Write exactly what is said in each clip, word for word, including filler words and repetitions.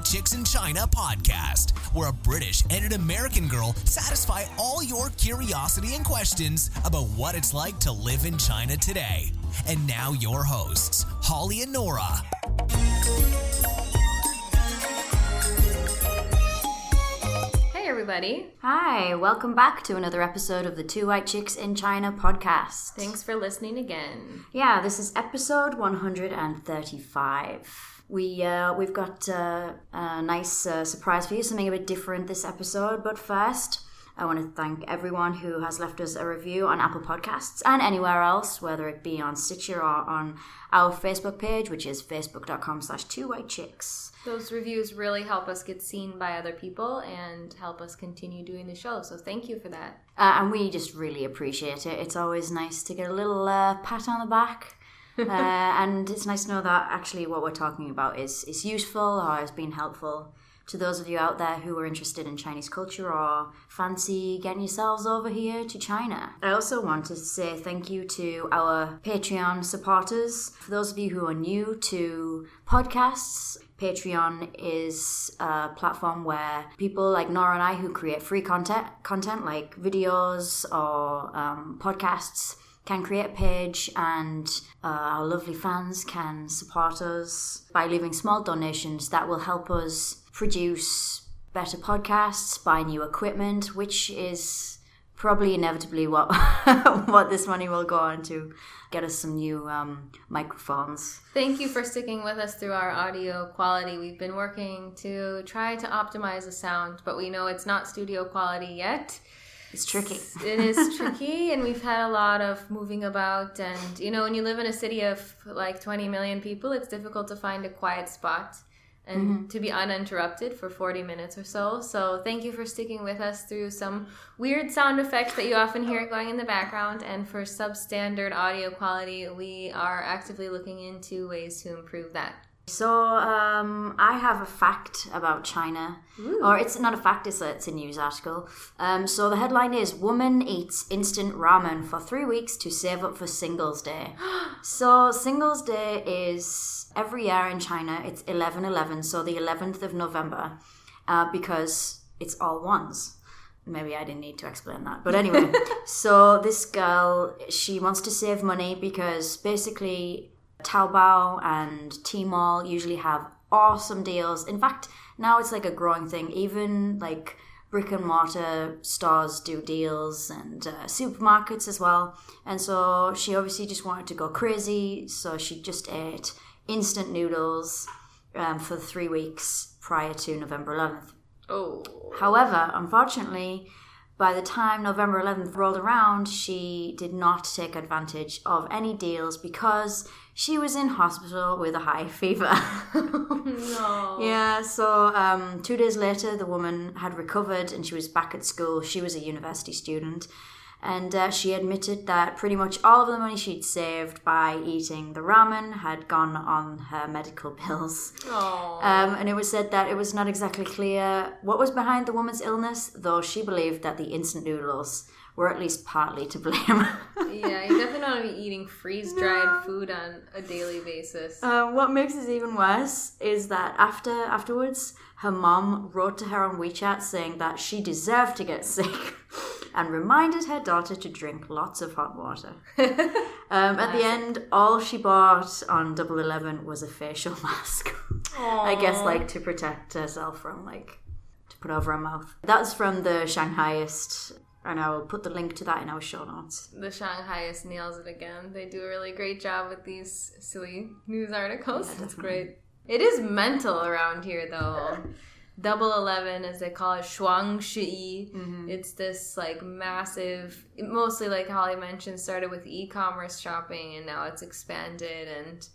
White Chicks in China podcast, where a British and an American girl satisfy all your curiosity and questions about what it's like to live in China today. And now your hosts, Holly and Nora. Everybody. Hi, welcome back to another episode of the Two White Chicks in China podcast. Thanks for listening again. Yeah, this is episode one hundred thirty-five. We, uh, we've got uh, a nice uh, surprise for you, something a bit different this episode, but first I want to thank everyone who has left us a review on Apple Podcasts and anywhere else, whether it be on Stitcher or on our Facebook page, which is facebook.com slash two white chicks. Those reviews really help us get seen by other people and help us continue doing the show, so thank you for that. Uh, and we just really appreciate it. It's always nice to get a little uh, pat on the back. uh, and it's nice to know that actually what we're talking about is, is useful or has been helpful to those of you out there who are interested in Chinese culture or fancy getting yourselves over here to China. I also want to say thank you to our Patreon supporters. For those of you who are new to podcasts, Patreon is a platform where people like Nora and I who create free content, content like videos or um, podcasts, can create a page, and uh, our lovely fans can support us by leaving small donations that will help us produce better podcasts, buy new equipment, which is probably inevitably what what this money will go on to get us some new um, microphones. Thank you for sticking with us through our audio quality. We've been working to try to optimize the sound, but we know it's not studio quality yet. It's tricky. It is tricky, and we've had a lot of moving about. And, you know, when you live in a city of like twenty million people, it's difficult to find a quiet spot and mm-hmm. to be uninterrupted for forty minutes or so. So thank you for sticking with us through some weird sound effects that you often hear going in the background. And for substandard audio quality, we are actively looking into ways to improve that. So um, I have a fact about China. Ooh. Or it's not a fact, it's a, it's a news article. Um, so the headline is, woman eats instant ramen for three weeks to save up for Singles Day. So Singles Day is every year in China. It's eleven eleven, so the eleventh of November, uh, because it's all ones. Maybe I didn't need to explain that. But anyway, so this girl, she wants to save money because basically Taobao and Tmall usually have awesome deals. In fact, now it's like a growing thing. Even like brick and mortar stores do deals, and uh, supermarkets as well. And so she obviously just wanted to go crazy. So she just ate instant noodles um, for three weeks prior to November eleventh. Oh. However, unfortunately, by the time November eleventh rolled around, she did not take advantage of any deals because she was in hospital with a high fever. No. Yeah, so um, two days later, the woman had recovered and she was back at school. She was a university student. And uh, she admitted that pretty much all of the money she'd saved by eating the ramen had gone on her medical bills. Um, and it was said that it was not exactly clear what was behind the woman's illness, though she believed that the instant noodles were at least partly to blame. Yeah, you definitely don't want to be eating freeze-dried no. food on a daily basis. Uh, what makes this even worse is that after afterwards, her mom wrote to her on WeChat saying that she deserved to get sick. And reminded her daughter to drink lots of hot water. Um, at the end, all she bought on Double Eleven was a facial mask. I guess, like, to protect herself from, like, to put over her mouth. That's from the Shanghaiist, and I will put the link to that in our show notes. The Shanghaiist nails it again. They do a really great job with these silly news articles. Yeah, it's great. It is mental around here, though. Double Eleven, as they call it, Shuang Shi'i. Mm-hmm. It's this like massive, mostly like Holly mentioned, started with e-commerce shopping and now it's expanded. And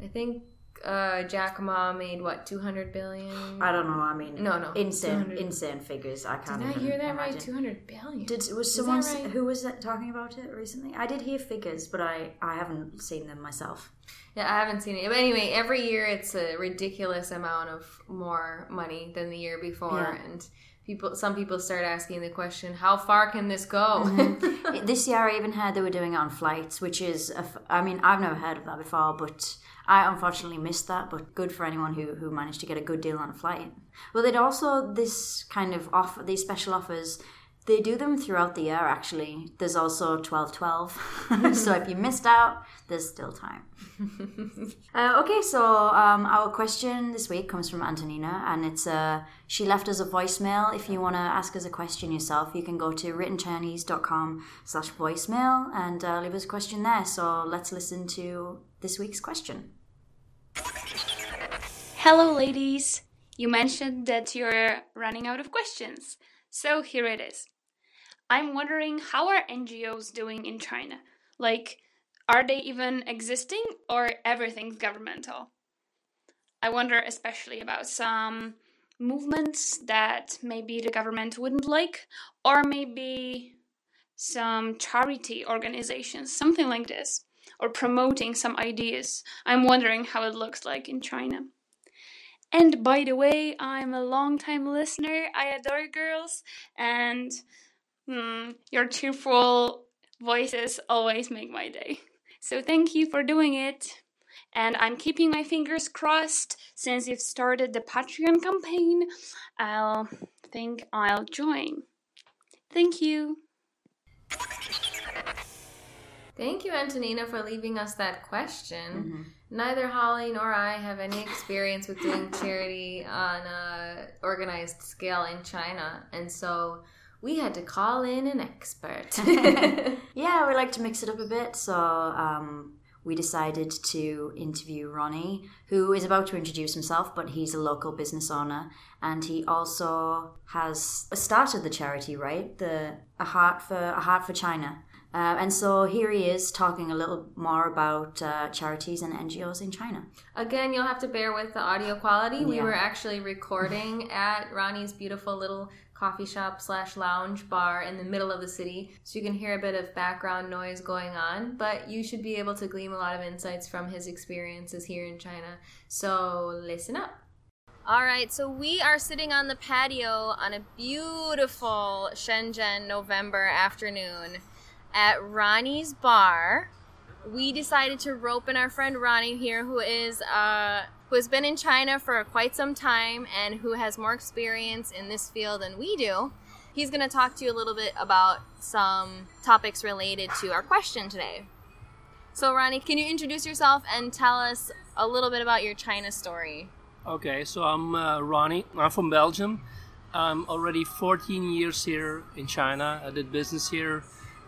I think uh, Jack Ma made what, two hundred billion? I don't know. I mean, no, no, insane, insane figures. I can't. Did even I hear that imagine. Right? two hundred billion. Did was Is someone right? who was that talking about it recently? I did hear figures, but I, I haven't seen them myself. Yeah, I haven't seen it. But anyway, every year it's a ridiculous amount of more money than the year before. Yeah. And people, some people start asking the question, how far can this go? Mm-hmm. This year I even heard they were doing it on flights, which is, a f- I mean, I've never heard of that before, but I unfortunately missed that, but good for anyone who, who managed to get a good deal on a flight. Well, they'd also, this kind of offer, these special offers, they do them throughout the year, actually. There's also twelve twelve. So if you missed out, there's still time. uh, okay, so um, our question this week comes from Antonina, and it's uh, she left us a voicemail. If you want to ask us a question yourself, you can go to writtenchinese.com slash voicemail and uh, leave us a question there. So let's listen to this week's question. Hello, ladies. You mentioned that you're running out of questions. So here it is. I'm wondering, how are N G Os doing in China? Like, are they even existing, or everything's governmental? I wonder especially about some movements that maybe the government wouldn't like, or maybe some charity organizations, something like this, or promoting some ideas. I'm wondering how it looks like in China. And by the way, I'm a long-time listener. I adore girls, and mm, your cheerful voices always make my day. So thank you for doing it. And I'm keeping my fingers crossed since you've started the Patreon campaign. I'll think I'll join. Thank you. Thank you, Antonina, for leaving us that question. Mm-hmm. Neither Holly nor I have any experience with doing charity on an organized scale in China, and so we had to call in an expert. Yeah, we like to mix it up a bit, so um, we decided to interview Ronnie, who is about to introduce himself, but he's a local business owner, and he also has started the charity, right? The a Heart for a Heart for China. Uh, and so here he is talking a little more about uh, charities and N G Os in China. Again, you'll have to bear with the audio quality. Yeah. We were actually recording at Ronnie's beautiful little coffee shop slash lounge bar in the middle of the city. So you can hear a bit of background noise going on, but you should be able to glean a lot of insights from his experiences here in China. So listen up. All right, so we are sitting on the patio on a beautiful Shenzhen November afternoon. At Ronnie's bar, we decided to rope in our friend Ronnie here, who is uh, who has been in China for quite some time and who has more experience in this field than we do. He's going to talk to you a little bit about some topics related to our question today. So Ronnie, can you introduce yourself and tell us a little bit about your China story? Okay, so I'm uh, Ronnie. I'm from Belgium. I'm already fourteen years here in China. I did business here.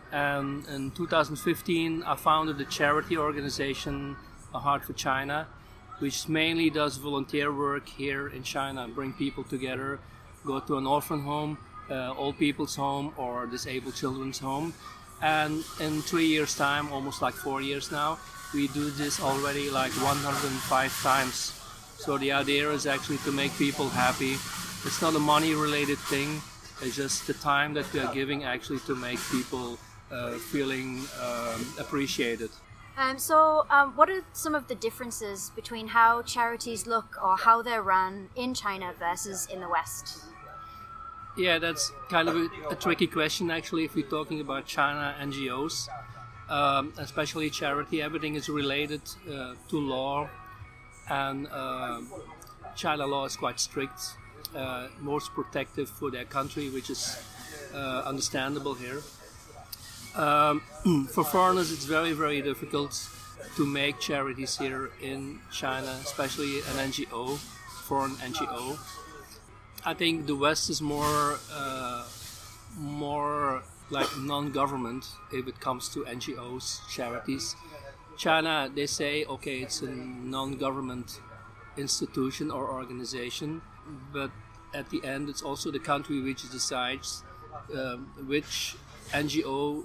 Um, in two thousand fifteen, I founded a charity organization, A Heart for China, which mainly does volunteer work here in China, bring people together, go to an orphan home, uh, old people's home, or disabled children's home. And in three years' time, almost like four years now, we do this already like one hundred five times. So the idea is actually to make people happy. It's not a money-related thing. It's just the time that we are giving actually to make people Uh, feeling um, appreciated. Um, so um, what are some of the differences between how charities look or how they're run in China versus in the West? Yeah, that's kind of a, a tricky question actually if we're talking about China N G Os, um, especially charity. Everything is related uh, to law, and uh, China law is quite strict, uh, most protective for their country, which is uh, understandable here. Um, for foreigners, it's very, very difficult to make charities here in China, especially an N G O, foreign N G O. I think the West is more, uh, more like non-government if it comes to N G Os, charities. China, they say, okay, it's a non-government institution or organization, but at the end, it's also the country which decides uh, which N G O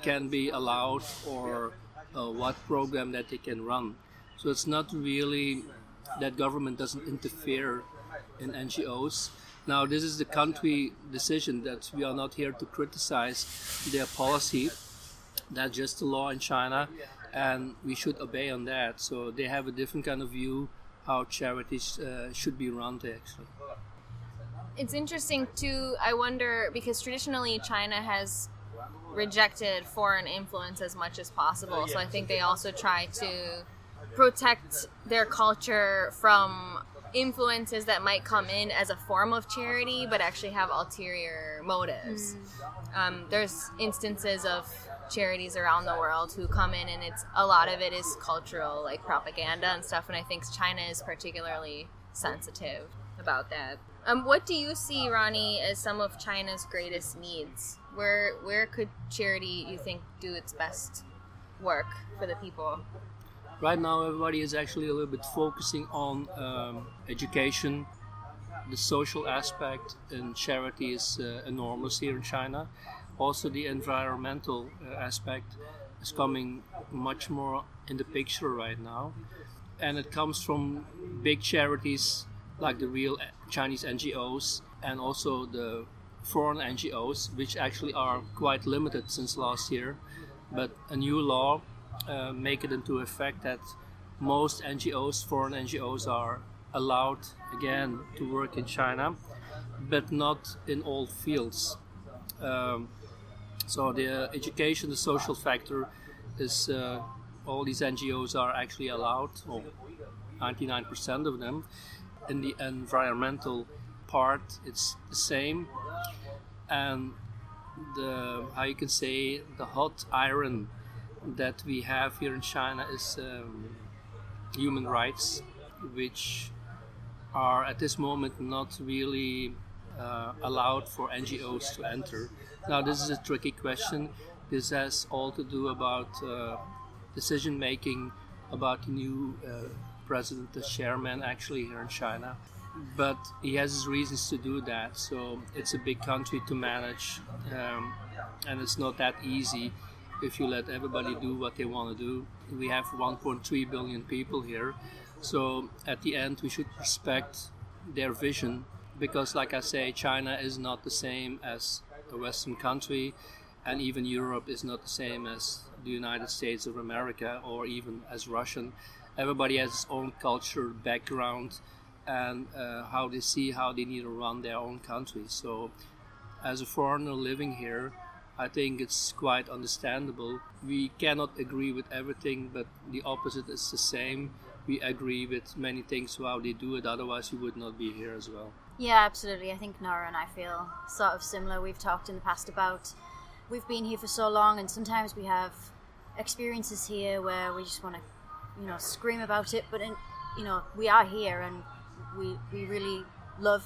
can be allowed or uh, what program that they can run. So it's not really that government doesn't interfere in N G Os. Now this is the country decision that we are not here to criticize their policy. That's just the law in China and we should obey on that. So they have a different kind of view how charities uh, should be run actually. it's interesting too. I wonder, because traditionally China has rejected foreign influence as much as possible, so I think they also try to protect their culture from influences that might come in as a form of charity but actually have ulterior motives. Mm. Um, there's instances of charities around the world who come in, and it's a lot of it is cultural, like propaganda and stuff, and I think China is particularly sensitive about that. Um, what do you see, Ronnie, as some of China's greatest needs? Where where could charity, you think, do its best work for the people? Right now, everybody is actually a little bit focusing on um, education. The social aspect and charity is uh, enormous here in China. Also, the environmental uh, aspect is coming much more in the picture right now. And it comes from big charities like the real Chinese N G Os and also the foreign N G Os, which actually are quite limited since last year. But a new law uh, make it into effect that most N G Os, foreign N G Os, are allowed again to work in China, but not in all fields. Um, so the education, the social factor is uh, all these N G Os are actually allowed, or ninety-nine percent of them. In the environmental part, it's the same, and the how you can say the hot iron that we have here in China is um, human rights, which are at this moment not really uh, allowed for N G Os to enter. Now, this is a tricky question. This has all to do about uh, decision making about the new uh, president, the chairman, actually here in China. But he has his reasons to do that, so it's a big country to manage, um, and it's not that easy if you let everybody do what they want to do. We have one point three billion people here, so at the end we should respect their vision, because like I say, China is not the same as a Western country, and even Europe is not the same as the United States of America or even as Russian. Everybody has its own culture, background, and uh, how they see how they need to run their own country. So as a foreigner living here, I think it's quite understandable. We cannot agree with everything, but the opposite is the same. We agree with many things how they do it, otherwise we would not be here as well. Yeah, absolutely. I think Nora and I feel sort of similar. We've talked in the past about, we've been here for so long, and sometimes we have experiences here where we just want to you know, scream about it, but in, you know, we are here, and we we really love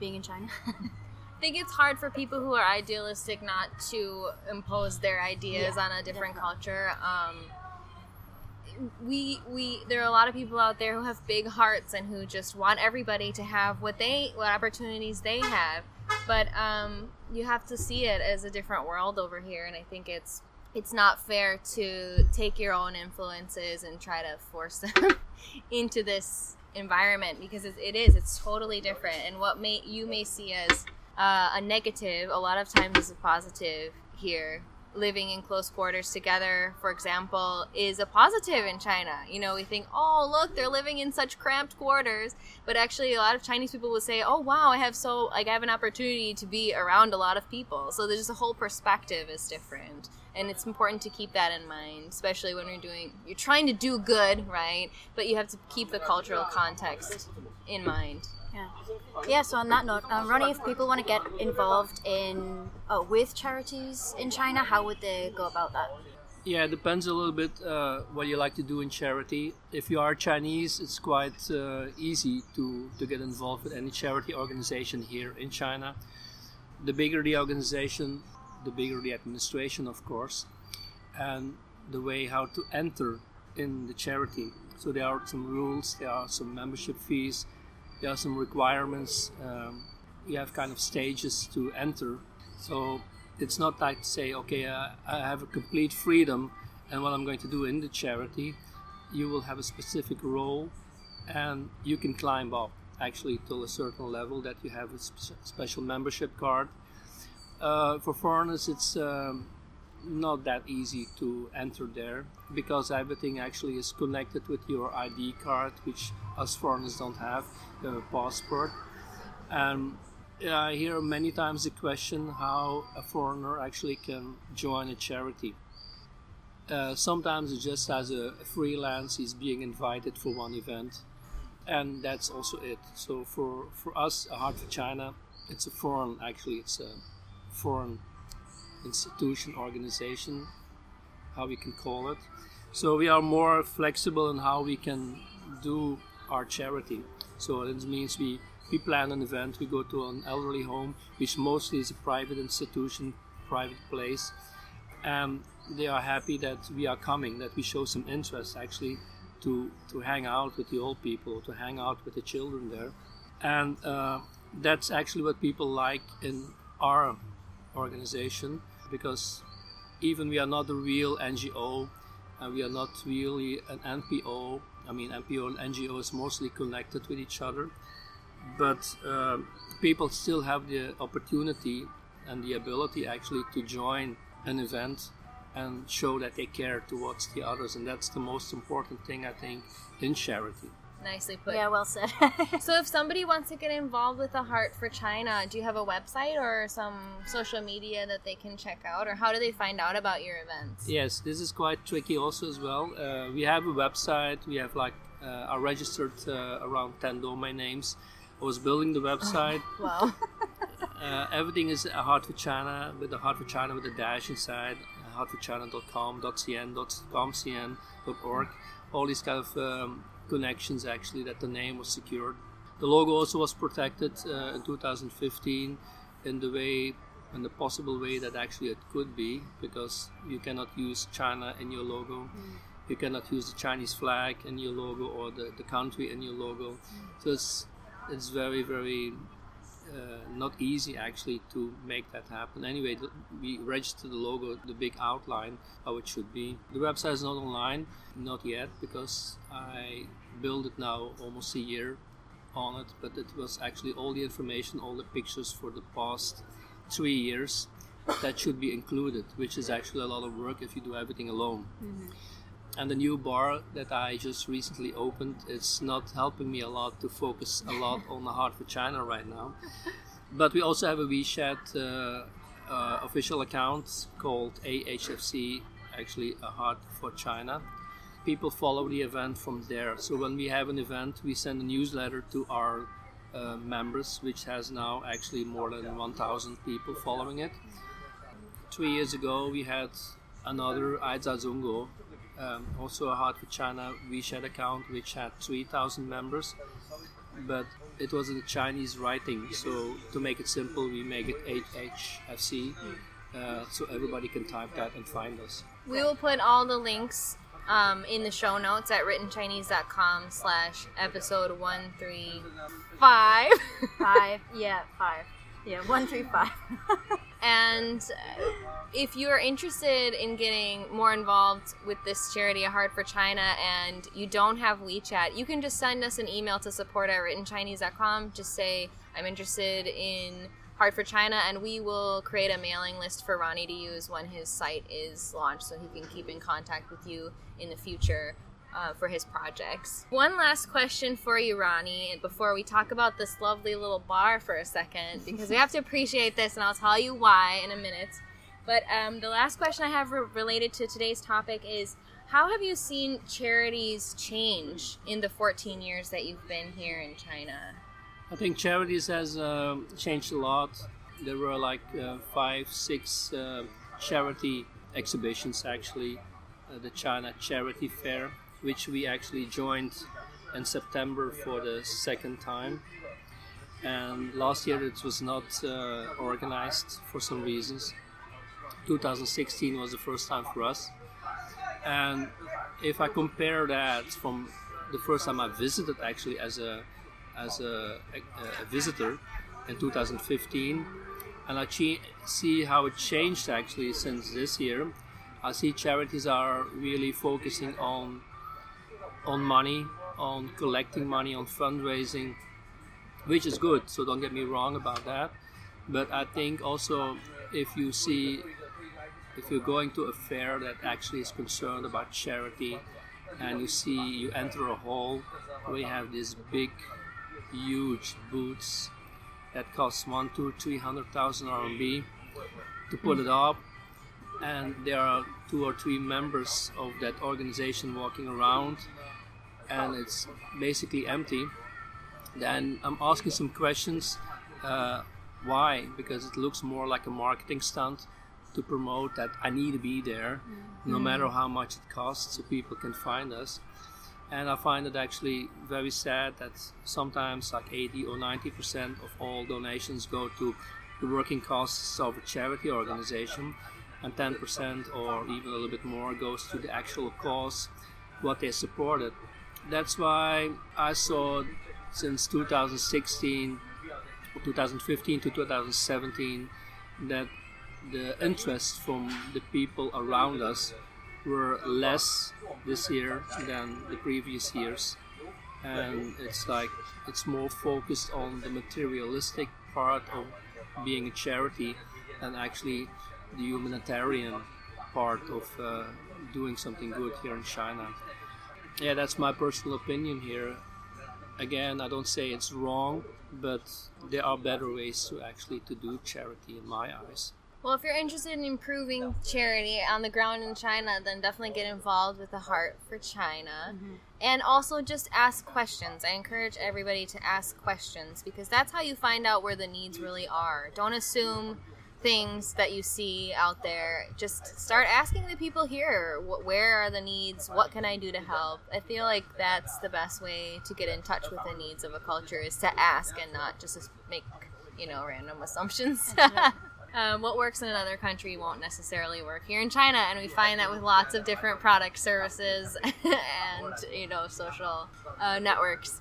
being in China. I think it's hard for people who are idealistic not to impose their ideas yeah, on a different definitely. culture. Um, we we there are a lot of people out there who have big hearts and who just want everybody to have what they what opportunities they have, but um, you have to see it as a different world over here, and I think it's. It's not fair to take your own influences and try to force them into this environment, because it, it is, it's totally different. And what may you may see as uh, a negative, a lot of times is a positive here. Living in close quarters together, for example, is a positive in China. You know, we think, oh, look, they're living in such cramped quarters. But actually, a lot of Chinese people will say, oh, wow, I have so, like, I have an opportunity to be around a lot of people. So there's a whole perspective is different. And it's important to keep that in mind, especially when you're doing, you're trying to do good, right? But you have to keep the cultural context in mind. Yeah. Yeah, so on that note, um, Ronnie, if people want to get involved in uh, with charities in China, how would they go about that? Yeah, it depends a little bit uh, what you like to do in charity. If you are Chinese, it's quite uh, easy to, to get involved with any charity organization here in China. The bigger the organization, the bigger the administration, of course, and the way how to enter in the charity. So there are some rules, there are some membership fees, there are some requirements, um, you have kind of stages to enter. So it's not like to say, okay, uh, I have a complete freedom and what I'm going to do in the charity. You will have a specific role and you can climb up actually till a certain level that you have a spe- special membership card. Uh, for foreigners, it's um, not that easy to enter there, because everything actually is connected with your I D card, which us foreigners don't have, the passport. Um, Yeah, I hear many times the question how a foreigner actually can join a charity. Uh, sometimes it's just as a freelance, he's being invited for one event, and that's also it. So for, for us, Heart for China, it's a foreign, actually it's a foreign institution, organization, how we can call it. So we are more flexible in how we can do our charity. So it means we, we plan an event, we go to an elderly home, which mostly is a private institution, private place, and they are happy that we are coming, that we show some interest actually to to hang out with the old people, to hang out with the children there. And uh, that's actually what people like in our organization, because even we are not a real N G O, and we are not really an N P O. I mean, N P O and N G O is mostly connected with each other, but uh, people still have the opportunity and the ability actually to join an event and show that they care towards the others, and that's the most important thing, I think, in charity. Nicely put. Yeah, well said. So if somebody wants to get involved with the Heart for China, do you have a website or some social media that they can check out, or how do they find out about your events? Yes, this is quite tricky also as well. Uh, we have a website, we have like, uh, are registered uh, around ten domain names. I was building the website. Oh, wow. uh, everything is a Heart for China, with a Heart for China with a dash inside. heart for china dot com, .cn, .comcn, .org, all these kind of um, connections actually that the name was secured. The logo also was protected uh, in two thousand fifteen in the way, in the possible way that actually it could be, because you cannot use China in your logo, mm. you cannot use the Chinese flag in your logo or the, the country in your logo. Mm. So it's, it's very, very Uh, not easy actually to make that happen. Anyway, th- we registered the logo, the big outline, how it should be. The website is not online, not yet, because I built it now almost a year on it, but it was actually all the information, all the pictures for the past three years that should be included, which is actually a lot of work if you do everything alone. Mm-hmm. And the new bar that I just recently opened, it's not helping me a lot to focus a lot on the Heart for China right now. But we also have a WeChat uh, uh, official account called A H F C, actually a Heart for China. People follow the event from there. So when we have an event, we send a newsletter to our uh, members, which has now actually more than one thousand people following it. Three years ago, we had another Aizazungo, Um, also a Heart for China WeChat account, which had three thousand members, but it was in Chinese writing, so to make it simple we make it H H F C, uh, so everybody can type that and find us. We will put all the links um, in the show notes at written chinese dot com slash episode one three five. Five, yeah, five. Yeah, one three five. And if you are interested in getting more involved with this charity, A Heart for China, and you don't have WeChat, you can just send us an email to support at written chinese dot com. Just say, I'm interested in Heart for China, and we will create a mailing list for Ronnie to use when his site is launched so he can keep in contact with you in the future uh, for his projects. One last question for you, Ronnie, before we talk about this lovely little bar for a second, because we have to appreciate this, and I'll tell you why in a minute. But um, the last question I have re- related to today's topic is, how have you seen charities change in the fourteen years that you've been here in China? I think charities has uh, changed a lot. There were like uh, five, six uh, charity exhibitions actually, uh, the China Charity Fair, which we actually joined in September for the second time. And last year it was not uh, organized for some reasons. two thousand sixteen was the first time for us, and if I compare that from the first time I visited actually as a as a, a, a visitor in two thousand fifteen, and I che- see how it changed actually since this year, I see charities are really focusing on on money, on collecting money, on fundraising, which is good, so don't get me wrong about that. But I think also if you see If you're going to a fair that actually is concerned about charity, and you see, you enter a hall where you have these big, huge booths that costs one to three hundred thousand R M B to put it up, and there are two or three members of that organization walking around, and it's basically empty. Then I'm asking some questions. Uh, why? Because it looks more like a marketing stunt to promote that I need to be there, mm-hmm. no matter how much it costs, so people can find us. And I find it actually very sad that sometimes like eighty or ninety percent of all donations go to the working costs of a charity organization, and ten percent or even a little bit more goes to the actual cause, what they supported. That's why I saw since twenty sixteen, twenty fifteen to twenty seventeen that the interest from the people around us were less this year than the previous years, and it's like it's more focused on the materialistic part of being a charity than actually the humanitarian part of uh, doing something good here in China. Yeah, that's my personal opinion here. Again, I don't say it's wrong, but there are better ways to actually to do charity in my eyes. Well, if you're interested in improving charity on the ground in China, then definitely get involved with the Heart for China. Mm-hmm. And also just ask questions. I encourage everybody to ask questions, because that's how you find out where the needs really are. Don't assume things that you see out there. Just start asking the people here, where are the needs? What can I do to help? I feel like that's the best way to get in touch with the needs of a culture, is to ask and not just make, you know, random assumptions. Um, what works in another country won't necessarily work here in China, and we find that with lots of different products, services, and, you know, social uh, networks.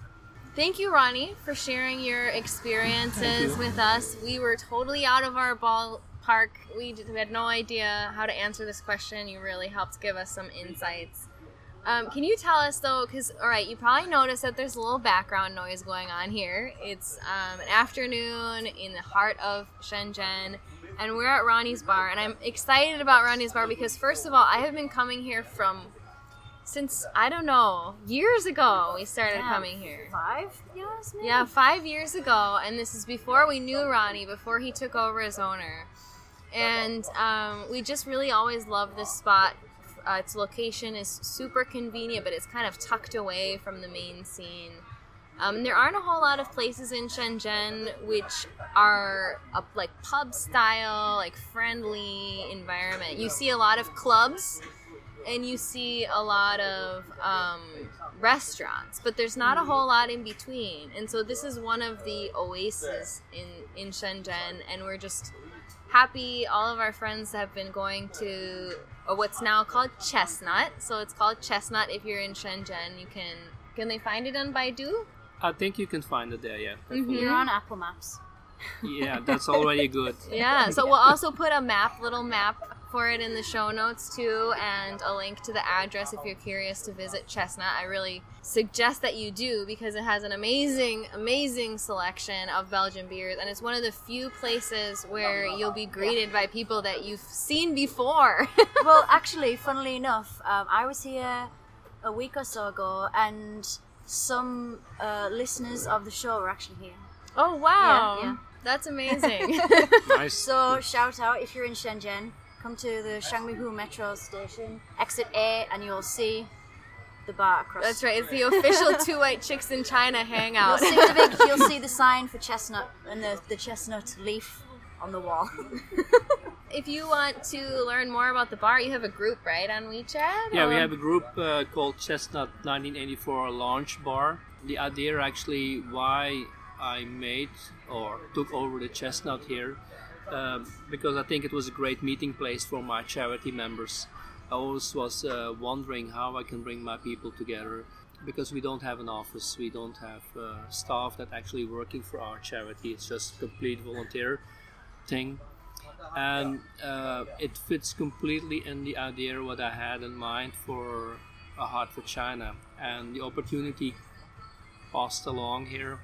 Thank you, Ronnie, for sharing your experiences you. with us. We were totally out of our ballpark. We, we had no idea how to answer this question. You really helped give us some insights. Um, can you tell us, though, because, all right, you probably noticed that there's a little background noise going on here. It's um, an afternoon in the heart of Shenzhen, and we're at Ronnie's Bar, and I'm excited about Ronnie's Bar because, first of all, I have been coming here from, since, I don't know, years ago we started yeah, coming here. Five years, maybe? Yeah, five years ago, and this is before we knew Ronnie, before he took over as owner. And um, we just really always loved this spot. Uh, its location is super convenient, but it's kind of tucked away from the main scene. Um, there aren't a whole lot of places in Shenzhen which are a, like pub style, like friendly environment. You see a lot of clubs and you see a lot of um, restaurants, but there's not a whole lot in between. And so this is one of the oases in, in Shenzhen, and we're just happy. All of our friends have been going to what's now called Chestnut. So it's called Chestnut if you're in Shenzhen. You can... Can they find it on Baidu? I think you can find it there, yeah. Mm-hmm. You're on Apple Maps. Yeah, that's already good. Yeah, so we'll also put a map, little map for it in the show notes too, and a link to the address if you're curious to visit Chestnut. I really suggest that you do, because it has an amazing, amazing selection of Belgian beers, and it's one of the few places where you'll be greeted by people that you've seen before. Well, actually, funnily enough, um, I was here a week or so ago, and some uh, listeners of the show were actually here. Oh, wow. Yeah, yeah. That's amazing. Nice. So, shout out if you're in Shenzhen. Come to the Shangmi-Hu metro station, exit A, and you'll see the bar across. That's right. It's the official Two White Chicks in China hangout. You'll see the, big, you'll see the sign for Chestnut and the, the chestnut leaf on the wall. If you want to learn more about the bar, you have a group, right, on WeChat? Yeah, um, we have a group uh, called Chestnut nineteen eighty-four Launch Bar. The idea actually why I made or took over the Chestnut here, uh, because I think it was a great meeting place for my charity members. I always was uh, wondering how I can bring my people together, because we don't have an office, we don't have uh, staff that actually working for our charity. It's just a complete volunteer thing. And uh, it fits completely in the idea what I had in mind for A Heart for China, and the opportunity passed along here.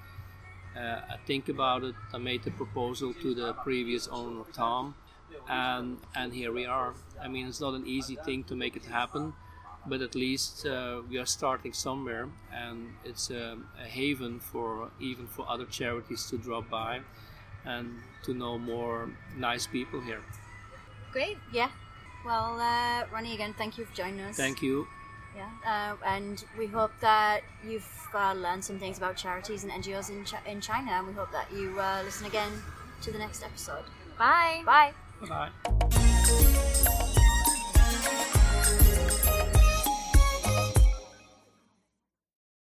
Uh, I think about it. I made the proposal to the previous owner, Tom, and and here we are. I mean, it's not an easy thing to make it happen, but at least uh, we are starting somewhere, and it's a, a haven for even for other charities to drop by. and to know more nice people here. Great, yeah. Well, uh, Ronnie, again, thank you for joining us. Thank you. Yeah, uh, and we hope that you've uh, learned some things about charities and N G Os in, Ch- in China, and we hope that you uh, listen again to the next episode. Bye. Bye. Bye-bye.